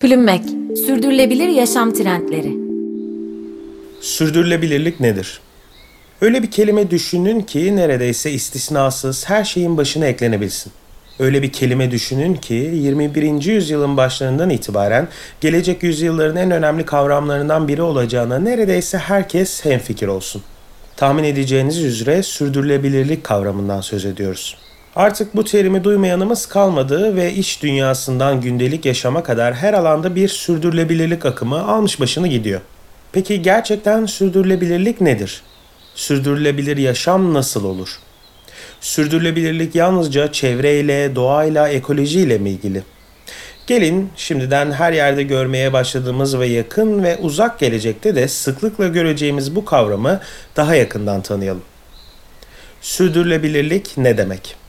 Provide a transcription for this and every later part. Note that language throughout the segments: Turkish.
Plümmek, sürdürülebilir yaşam trendleri. Sürdürülebilirlik nedir? Öyle bir kelime düşünün ki neredeyse istisnasız her şeyin başına eklenebilsin. Öyle bir kelime düşünün ki 21. yüzyılın başlarından itibaren gelecek yüzyılların en önemli kavramlarından biri olacağına neredeyse herkes hemfikir olsun. Tahmin edeceğiniz üzere sürdürülebilirlik kavramından söz ediyoruz. Artık bu terimi duymayanımız kalmadı ve iş dünyasından gündelik yaşama kadar her alanda bir sürdürülebilirlik akımı almış başını gidiyor. Peki gerçekten sürdürülebilirlik nedir? Sürdürülebilir yaşam nasıl olur? Sürdürülebilirlik yalnızca çevreyle, doğayla, ekolojiyle mi ilgili? Gelin şimdiden her yerde görmeye başladığımız ve yakın ve uzak gelecekte de sıklıkla göreceğimiz bu kavramı daha yakından tanıyalım. Sürdürülebilirlik ne demek?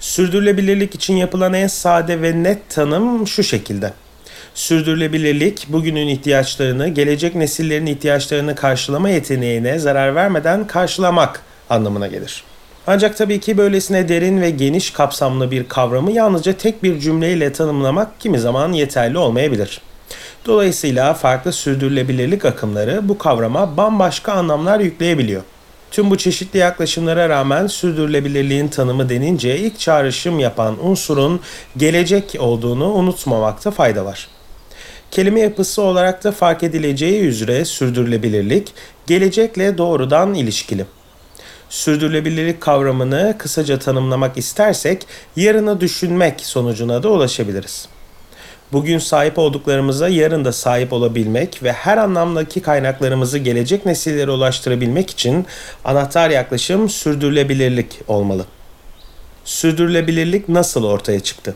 Sürdürülebilirlik için yapılan en sade ve net tanım şu şekilde. Sürdürülebilirlik, bugünün ihtiyaçlarını, gelecek nesillerin ihtiyaçlarını karşılama yeteneğine zarar vermeden karşılamak anlamına gelir. Ancak tabii ki böylesine derin ve geniş kapsamlı bir kavramı yalnızca tek bir cümleyle tanımlamak kimi zaman yeterli olmayabilir. Dolayısıyla farklı sürdürülebilirlik akımları bu kavrama bambaşka anlamlar yükleyebiliyor. Tüm bu çeşitli yaklaşımlara rağmen sürdürülebilirliğin tanımı denince ilk çağrışım yapan unsurun gelecek olduğunu unutmamakta fayda var. Kelime yapısı olarak da fark edileceği üzere sürdürülebilirlik gelecekle doğrudan ilişkili. Sürdürülebilirlik kavramını kısaca tanımlamak istersek yarını düşünmek sonucuna da ulaşabiliriz. Bugün sahip olduklarımıza yarın da sahip olabilmek ve her anlamdaki kaynaklarımızı gelecek nesillere ulaştırabilmek için anahtar yaklaşım sürdürülebilirlik olmalı. Sürdürülebilirlik nasıl ortaya çıktı?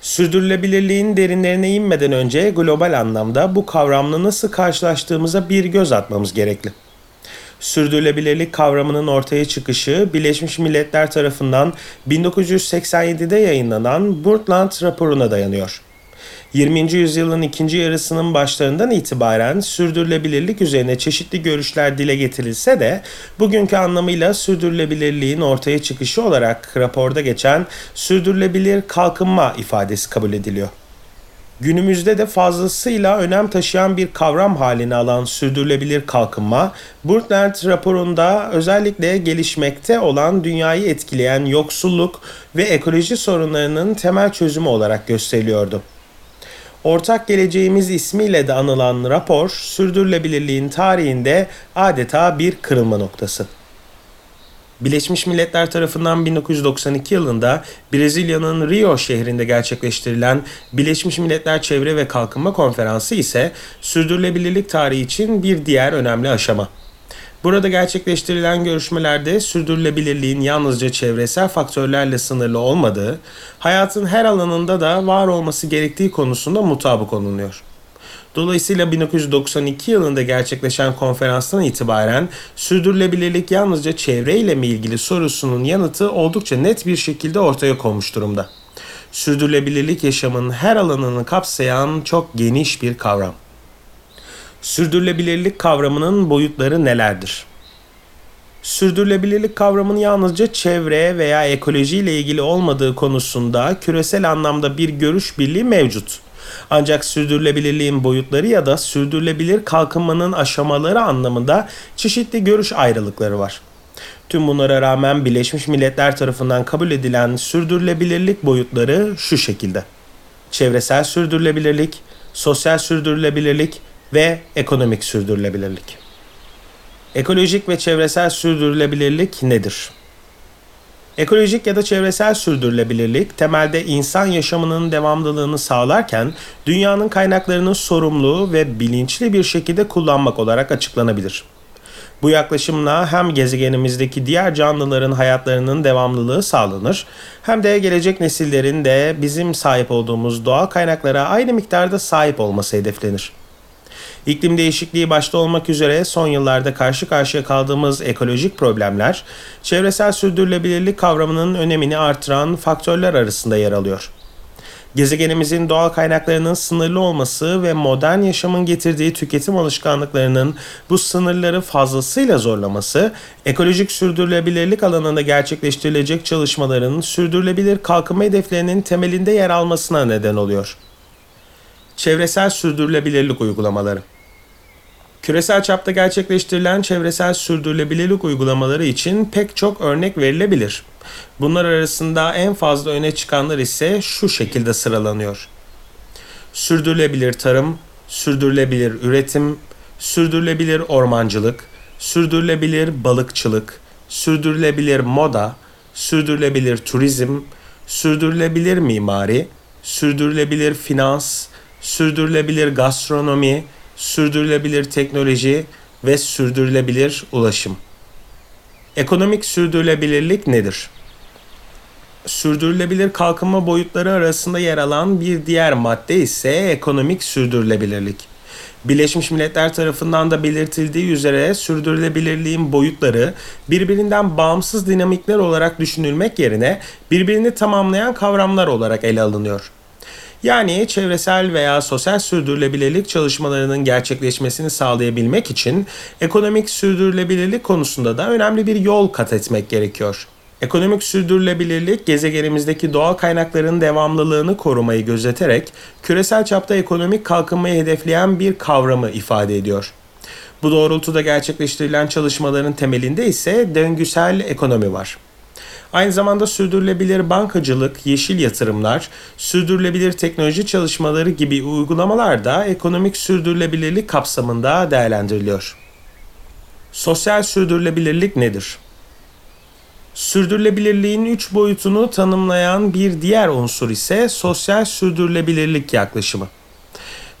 Sürdürülebilirliğin derinlerine inmeden önce global anlamda bu kavramla nasıl karşılaştığımıza bir göz atmamız gerekli. Sürdürülebilirlik kavramının ortaya çıkışı Birleşmiş Milletler tarafından 1987'de yayınlanan Brundtland raporuna dayanıyor. 20. yüzyılın ikinci yarısının başlarından itibaren sürdürülebilirlik üzerine çeşitli görüşler dile getirilse de bugünkü anlamıyla sürdürülebilirliğin ortaya çıkışı olarak raporda geçen sürdürülebilir kalkınma ifadesi kabul ediliyor. Günümüzde de fazlasıyla önem taşıyan bir kavram halini alan sürdürülebilir kalkınma, Brundtland raporunda özellikle gelişmekte olan dünyayı etkileyen yoksulluk ve ekoloji sorunlarının temel çözümü olarak gösteriliyordu. Ortak Geleceğimiz ismiyle de anılan rapor, sürdürülebilirliğin tarihinde adeta bir kırılma noktası. Birleşmiş Milletler tarafından 1992 yılında Brezilya'nın Rio şehrinde gerçekleştirilen Birleşmiş Milletler Çevre ve Kalkınma Konferansı ise sürdürülebilirlik tarihi için bir diğer önemli aşama. Burada gerçekleştirilen görüşmelerde sürdürülebilirliğin yalnızca çevresel faktörlerle sınırlı olmadığı, hayatın her alanında da var olması gerektiği konusunda mutabık olunuyor. Dolayısıyla 1992 yılında gerçekleşen konferanstan itibaren sürdürülebilirlik yalnızca çevreyle mi ilgili sorusunun yanıtı oldukça net bir şekilde ortaya konmuş durumda. Sürdürülebilirlik yaşamın her alanını kapsayan çok geniş bir kavram. Sürdürülebilirlik kavramının boyutları nelerdir? Sürdürülebilirlik kavramının yalnızca çevre veya ekolojiyle ilgili olmadığı konusunda küresel anlamda bir görüş birliği mevcut. Ancak sürdürülebilirliğin boyutları ya da sürdürülebilir kalkınmanın aşamaları anlamında çeşitli görüş ayrılıkları var. Tüm bunlara rağmen Birleşmiş Milletler tarafından kabul edilen sürdürülebilirlik boyutları şu şekilde. Çevresel sürdürülebilirlik, sosyal sürdürülebilirlik ve ekonomik sürdürülebilirlik. Ekolojik ve çevresel sürdürülebilirlik nedir? Ekolojik ya da çevresel sürdürülebilirlik temelde insan yaşamının devamlılığını sağlarken dünyanın kaynaklarını sorumlu ve bilinçli bir şekilde kullanmak olarak açıklanabilir. Bu yaklaşımla hem gezegenimizdeki diğer canlıların hayatlarının devamlılığı sağlanır hem de gelecek nesillerin de bizim sahip olduğumuz doğal kaynaklara aynı miktarda sahip olması hedeflenir. İklim değişikliği başta olmak üzere son yıllarda karşı karşıya kaldığımız ekolojik problemler, çevresel sürdürülebilirlik kavramının önemini artıran faktörler arasında yer alıyor. Gezegenimizin doğal kaynaklarının sınırlı olması ve modern yaşamın getirdiği tüketim alışkanlıklarının bu sınırları fazlasıyla zorlaması, ekolojik sürdürülebilirlik alanında gerçekleştirilecek çalışmaların sürdürülebilir kalkınma hedeflerinin temelinde yer almasına neden oluyor. Çevresel sürdürülebilirlik uygulamaları. Küresel çapta gerçekleştirilen çevresel sürdürülebilirlik uygulamaları için pek çok örnek verilebilir. Bunlar arasında en fazla öne çıkanlar ise şu şekilde sıralanıyor. Sürdürülebilir tarım, sürdürülebilir üretim, sürdürülebilir ormancılık, sürdürülebilir balıkçılık, sürdürülebilir moda, sürdürülebilir turizm, sürdürülebilir mimari, sürdürülebilir finans, sürdürülebilir gastronomi, sürdürülebilir teknoloji ve sürdürülebilir ulaşım. Ekonomik sürdürülebilirlik nedir? Sürdürülebilir kalkınma boyutları arasında yer alan bir diğer madde ise ekonomik sürdürülebilirlik. Birleşmiş Milletler tarafından da belirtildiği üzere sürdürülebilirliğin boyutları birbirinden bağımsız dinamikler olarak düşünülmek yerine birbirini tamamlayan kavramlar olarak ele alınıyor. Yani çevresel veya sosyal sürdürülebilirlik çalışmalarının gerçekleşmesini sağlayabilmek için ekonomik sürdürülebilirlik konusunda da önemli bir yol kat etmek gerekiyor. Ekonomik sürdürülebilirlik, gezegenimizdeki doğal kaynakların devamlılığını korumayı gözeterek küresel çapta ekonomik kalkınmayı hedefleyen bir kavramı ifade ediyor. Bu doğrultuda gerçekleştirilen çalışmaların temelinde ise döngüsel ekonomi var. Aynı zamanda sürdürülebilir bankacılık, yeşil yatırımlar, sürdürülebilir teknoloji çalışmaları gibi uygulamalar da ekonomik sürdürülebilirlik kapsamında değerlendiriliyor. Sosyal sürdürülebilirlik nedir? Sürdürülebilirliğin 3 boyutunu tanımlayan bir diğer unsur ise sosyal sürdürülebilirlik yaklaşımı.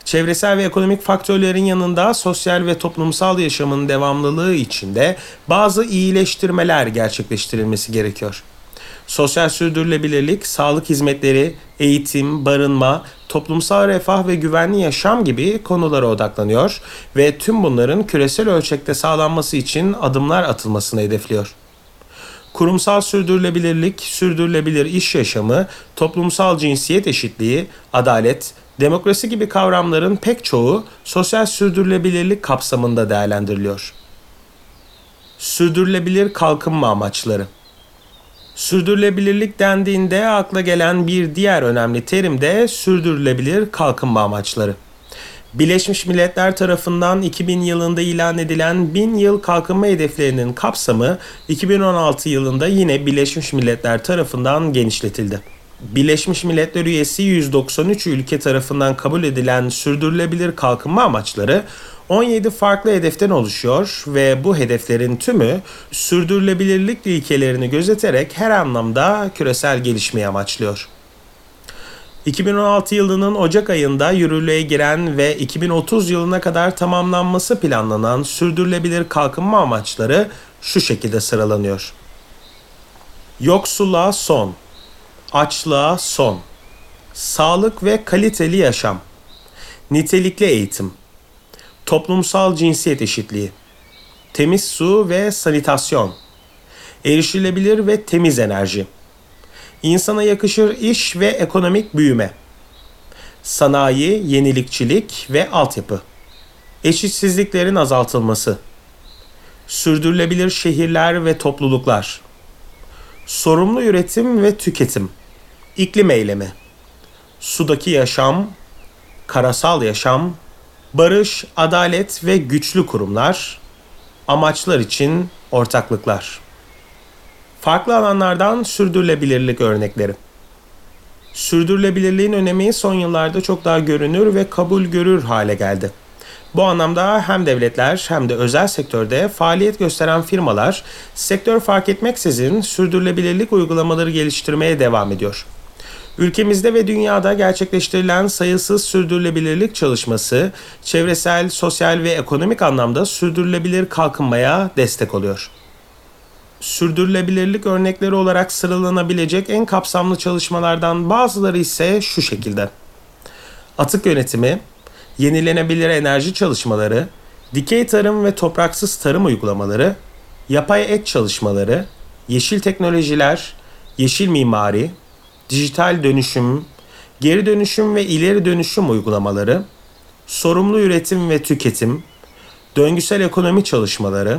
Çevresel ve ekonomik faktörlerin yanında sosyal ve toplumsal yaşamın devamlılığı içinde bazı iyileştirmeler gerçekleştirilmesi gerekiyor. Sosyal sürdürülebilirlik, sağlık hizmetleri, eğitim, barınma, toplumsal refah ve güvenli yaşam gibi konulara odaklanıyor ve tüm bunların küresel ölçekte sağlanması için adımlar atılmasını hedefliyor. Kurumsal sürdürülebilirlik, sürdürülebilir iş yaşamı, toplumsal cinsiyet eşitliği, adalet, demokrasi gibi kavramların pek çoğu sosyal sürdürülebilirlik kapsamında değerlendiriliyor. Sürdürülebilir kalkınma amaçları. Sürdürülebilirlik dendiğinde akla gelen bir diğer önemli terim de sürdürülebilir kalkınma amaçları. Birleşmiş Milletler tarafından 2000 yılında ilan edilen 1000 yıl kalkınma hedeflerinin kapsamı 2016 yılında yine Birleşmiş Milletler tarafından genişletildi. Birleşmiş Milletler üyesi 193 ülke tarafından kabul edilen sürdürülebilir kalkınma amaçları 17 farklı hedeften oluşuyor ve bu hedeflerin tümü sürdürülebilirlik ilkelerini gözeterek her anlamda küresel gelişmeyi amaçlıyor. 2016 yılının Ocak ayında yürürlüğe giren ve 2030 yılına kadar tamamlanması planlanan sürdürülebilir kalkınma amaçları şu şekilde sıralanıyor. Yoksulluğa son, açlığa son, sağlık ve kaliteli yaşam, nitelikli eğitim, toplumsal cinsiyet eşitliği, temiz su ve sanitasyon, erişilebilir ve temiz enerji, İnsana yakışır iş ve ekonomik büyüme, sanayi, yenilikçilik ve altyapı, eşitsizliklerin azaltılması, sürdürülebilir şehirler ve topluluklar, sorumlu üretim ve tüketim, iklim eylemi, sudaki yaşam, karasal yaşam, barış, adalet ve güçlü kurumlar, amaçlar için ortaklıklar. Farklı alanlardan sürdürülebilirlik örnekleri. Sürdürülebilirliğin önemi son yıllarda çok daha görünür ve kabul görür hale geldi. Bu anlamda hem devletler hem de özel sektörde faaliyet gösteren firmalar sektör fark etmeksizin sürdürülebilirlik uygulamaları geliştirmeye devam ediyor. Ülkemizde ve dünyada gerçekleştirilen sayısız sürdürülebilirlik çalışması çevresel, sosyal ve ekonomik anlamda sürdürülebilir kalkınmaya destek oluyor. Sürdürülebilirlik örnekleri olarak sıralanabilecek en kapsamlı çalışmalardan bazıları ise şu şekilde. Atık yönetimi, yenilenebilir enerji çalışmaları, dikey tarım ve topraksız tarım uygulamaları, yapay et çalışmaları, yeşil teknolojiler, yeşil mimari, dijital dönüşüm, geri dönüşüm ve ileri dönüşüm uygulamaları, sorumlu üretim ve tüketim, döngüsel ekonomi çalışmaları,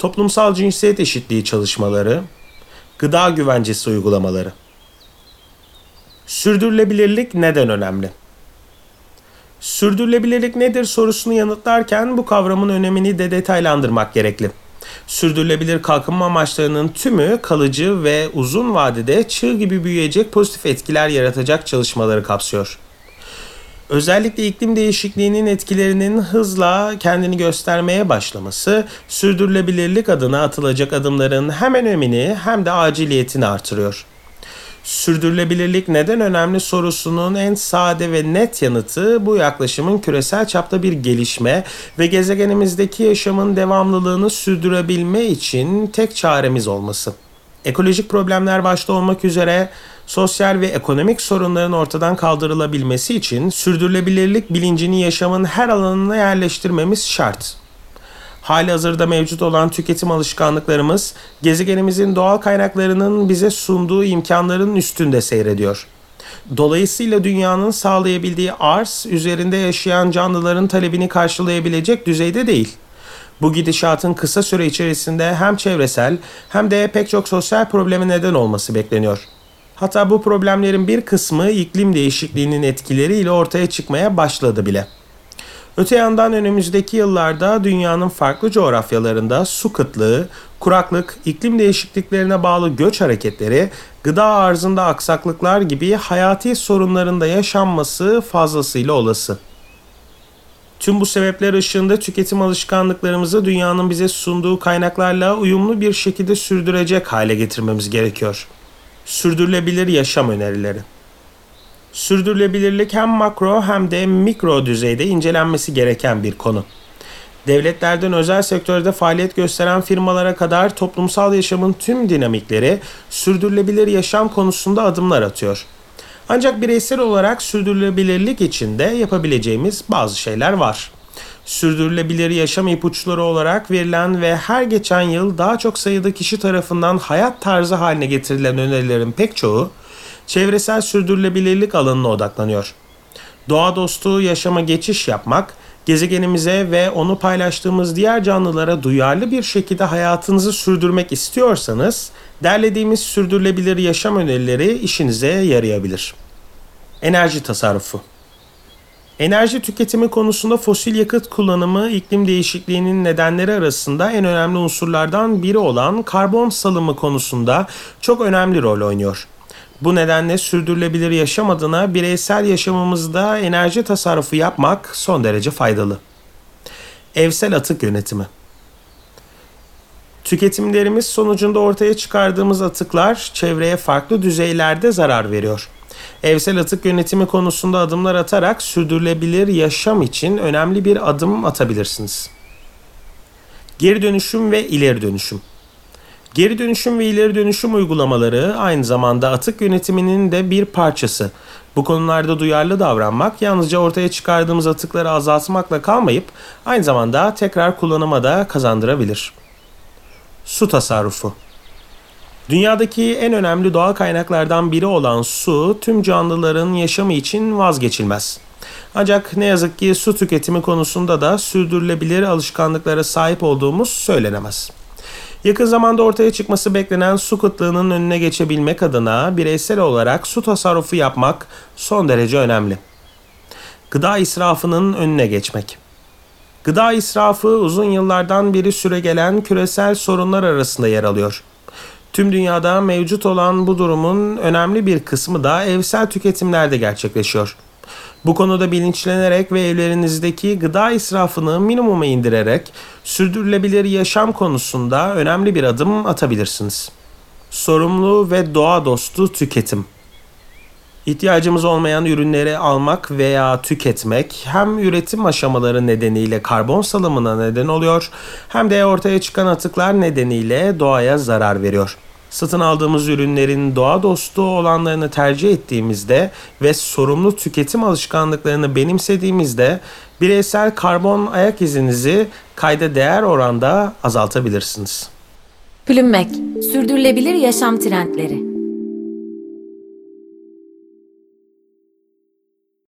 toplumsal cinsiyet eşitliği çalışmaları, gıda güvencesi uygulamaları. Sürdürülebilirlik neden önemli? Sürdürülebilirlik nedir sorusunu yanıtlarken bu kavramın önemini de detaylandırmak gerekli. Sürdürülebilir kalkınma amaçlarının tümü kalıcı ve uzun vadede çığ gibi büyüyecek pozitif etkiler yaratacak çalışmaları kapsıyor. Özellikle iklim değişikliğinin etkilerinin hızla kendini göstermeye başlaması, sürdürülebilirlik adına atılacak adımların hem önemini hem de aciliyetini artırıyor. Sürdürülebilirlik neden önemli sorusunun en sade ve net yanıtı bu yaklaşımın küresel çapta bir gelişme ve gezegenimizdeki yaşamın devamlılığını sürdürebilme için tek çaremiz olması. Ekolojik problemler başta olmak üzere sosyal ve ekonomik sorunların ortadan kaldırılabilmesi için sürdürülebilirlik bilincini yaşamın her alanına yerleştirmemiz şart. Halihazırda mevcut olan tüketim alışkanlıklarımız gezegenimizin doğal kaynaklarının bize sunduğu imkanların üstünde seyrediyor. Dolayısıyla dünyanın sağlayabildiği arz üzerinde yaşayan canlıların talebini karşılayabilecek düzeyde değil. Bu gidişatın kısa süre içerisinde hem çevresel hem de pek çok sosyal probleme neden olması bekleniyor. Hatta bu problemlerin bir kısmı iklim değişikliğinin etkileriyle ortaya çıkmaya başladı bile. Öte yandan önümüzdeki yıllarda dünyanın farklı coğrafyalarında su kıtlığı, kuraklık, iklim değişikliklerine bağlı göç hareketleri, gıda arzında aksaklıklar gibi hayati sorunların da yaşanması fazlasıyla olası. Tüm bu sebepler ışığında tüketim alışkanlıklarımızı dünyanın bize sunduğu kaynaklarla uyumlu bir şekilde sürdürecek hale getirmemiz gerekiyor. Sürdürülebilir yaşam önerileri. Sürdürülebilirlik hem makro hem de mikro düzeyde incelenmesi gereken bir konu. Devletlerden özel sektörde faaliyet gösteren firmalara kadar toplumsal yaşamın tüm dinamikleri sürdürülebilir yaşam konusunda adımlar atıyor. Ancak bireysel olarak sürdürülebilirlik içinde yapabileceğimiz bazı şeyler var. Sürdürülebilir yaşam ipuçları olarak verilen ve her geçen yıl daha çok sayıda kişi tarafından hayat tarzı haline getirilen önerilerin pek çoğu çevresel sürdürülebilirlik alanına odaklanıyor. Doğa dostu yaşama geçiş yapmak, gezegenimize ve onu paylaştığımız diğer canlılara duyarlı bir şekilde hayatınızı sürdürmek istiyorsanız, derlediğimiz sürdürülebilir yaşam önerileri işinize yarayabilir. Enerji tasarrufu. Enerji tüketimi konusunda fosil yakıt kullanımı iklim değişikliğinin nedenleri arasında en önemli unsurlardan biri olan karbon salımı konusunda çok önemli rol oynuyor. Bu nedenle sürdürülebilir yaşam adına bireysel yaşamımızda enerji tasarrufu yapmak son derece faydalı. Evsel atık yönetimi. Tüketimlerimiz sonucunda ortaya çıkardığımız atıklar çevreye farklı düzeylerde zarar veriyor. Evsel atık yönetimi konusunda adımlar atarak sürdürülebilir yaşam için önemli bir adım atabilirsiniz. Geri dönüşüm ve ileri dönüşüm. Geri dönüşüm ve ileri dönüşüm uygulamaları aynı zamanda atık yönetiminin de bir parçası. Bu konularda duyarlı davranmak yalnızca ortaya çıkardığımız atıkları azaltmakla kalmayıp aynı zamanda tekrar kullanıma da kazandırabilir. Su tasarrufu. Dünyadaki en önemli doğal kaynaklardan biri olan su tüm canlıların yaşamı için vazgeçilmez. Ancak ne yazık ki su tüketimi konusunda da sürdürülebilir alışkanlıklara sahip olduğumuz söylenemez. Yakın zamanda ortaya çıkması beklenen su kıtlığının önüne geçebilmek adına bireysel olarak su tasarrufu yapmak son derece önemli. Gıda israfının önüne geçmek. Gıda israfı uzun yıllardan beri süregelen küresel sorunlar arasında yer alıyor. Tüm dünyada mevcut olan bu durumun önemli bir kısmı da evsel tüketimlerde gerçekleşiyor. Bu konuda bilinçlenerek ve evlerinizdeki gıda israfını minimuma indirerek sürdürülebilir yaşam konusunda önemli bir adım atabilirsiniz. Sorumlu ve doğa dostu tüketim. İhtiyacımız olmayan ürünleri almak veya tüketmek hem üretim aşamaları nedeniyle karbon salımına neden oluyor hem de ortaya çıkan atıklar nedeniyle doğaya zarar veriyor. Satın aldığımız ürünlerin doğa dostu olanlarını tercih ettiğimizde ve sorumlu tüketim alışkanlıklarını benimsediğimizde bireysel karbon ayak izinizi kayda değer oranda azaltabilirsiniz. Gülünmek, sürdürülebilir yaşam trendleri.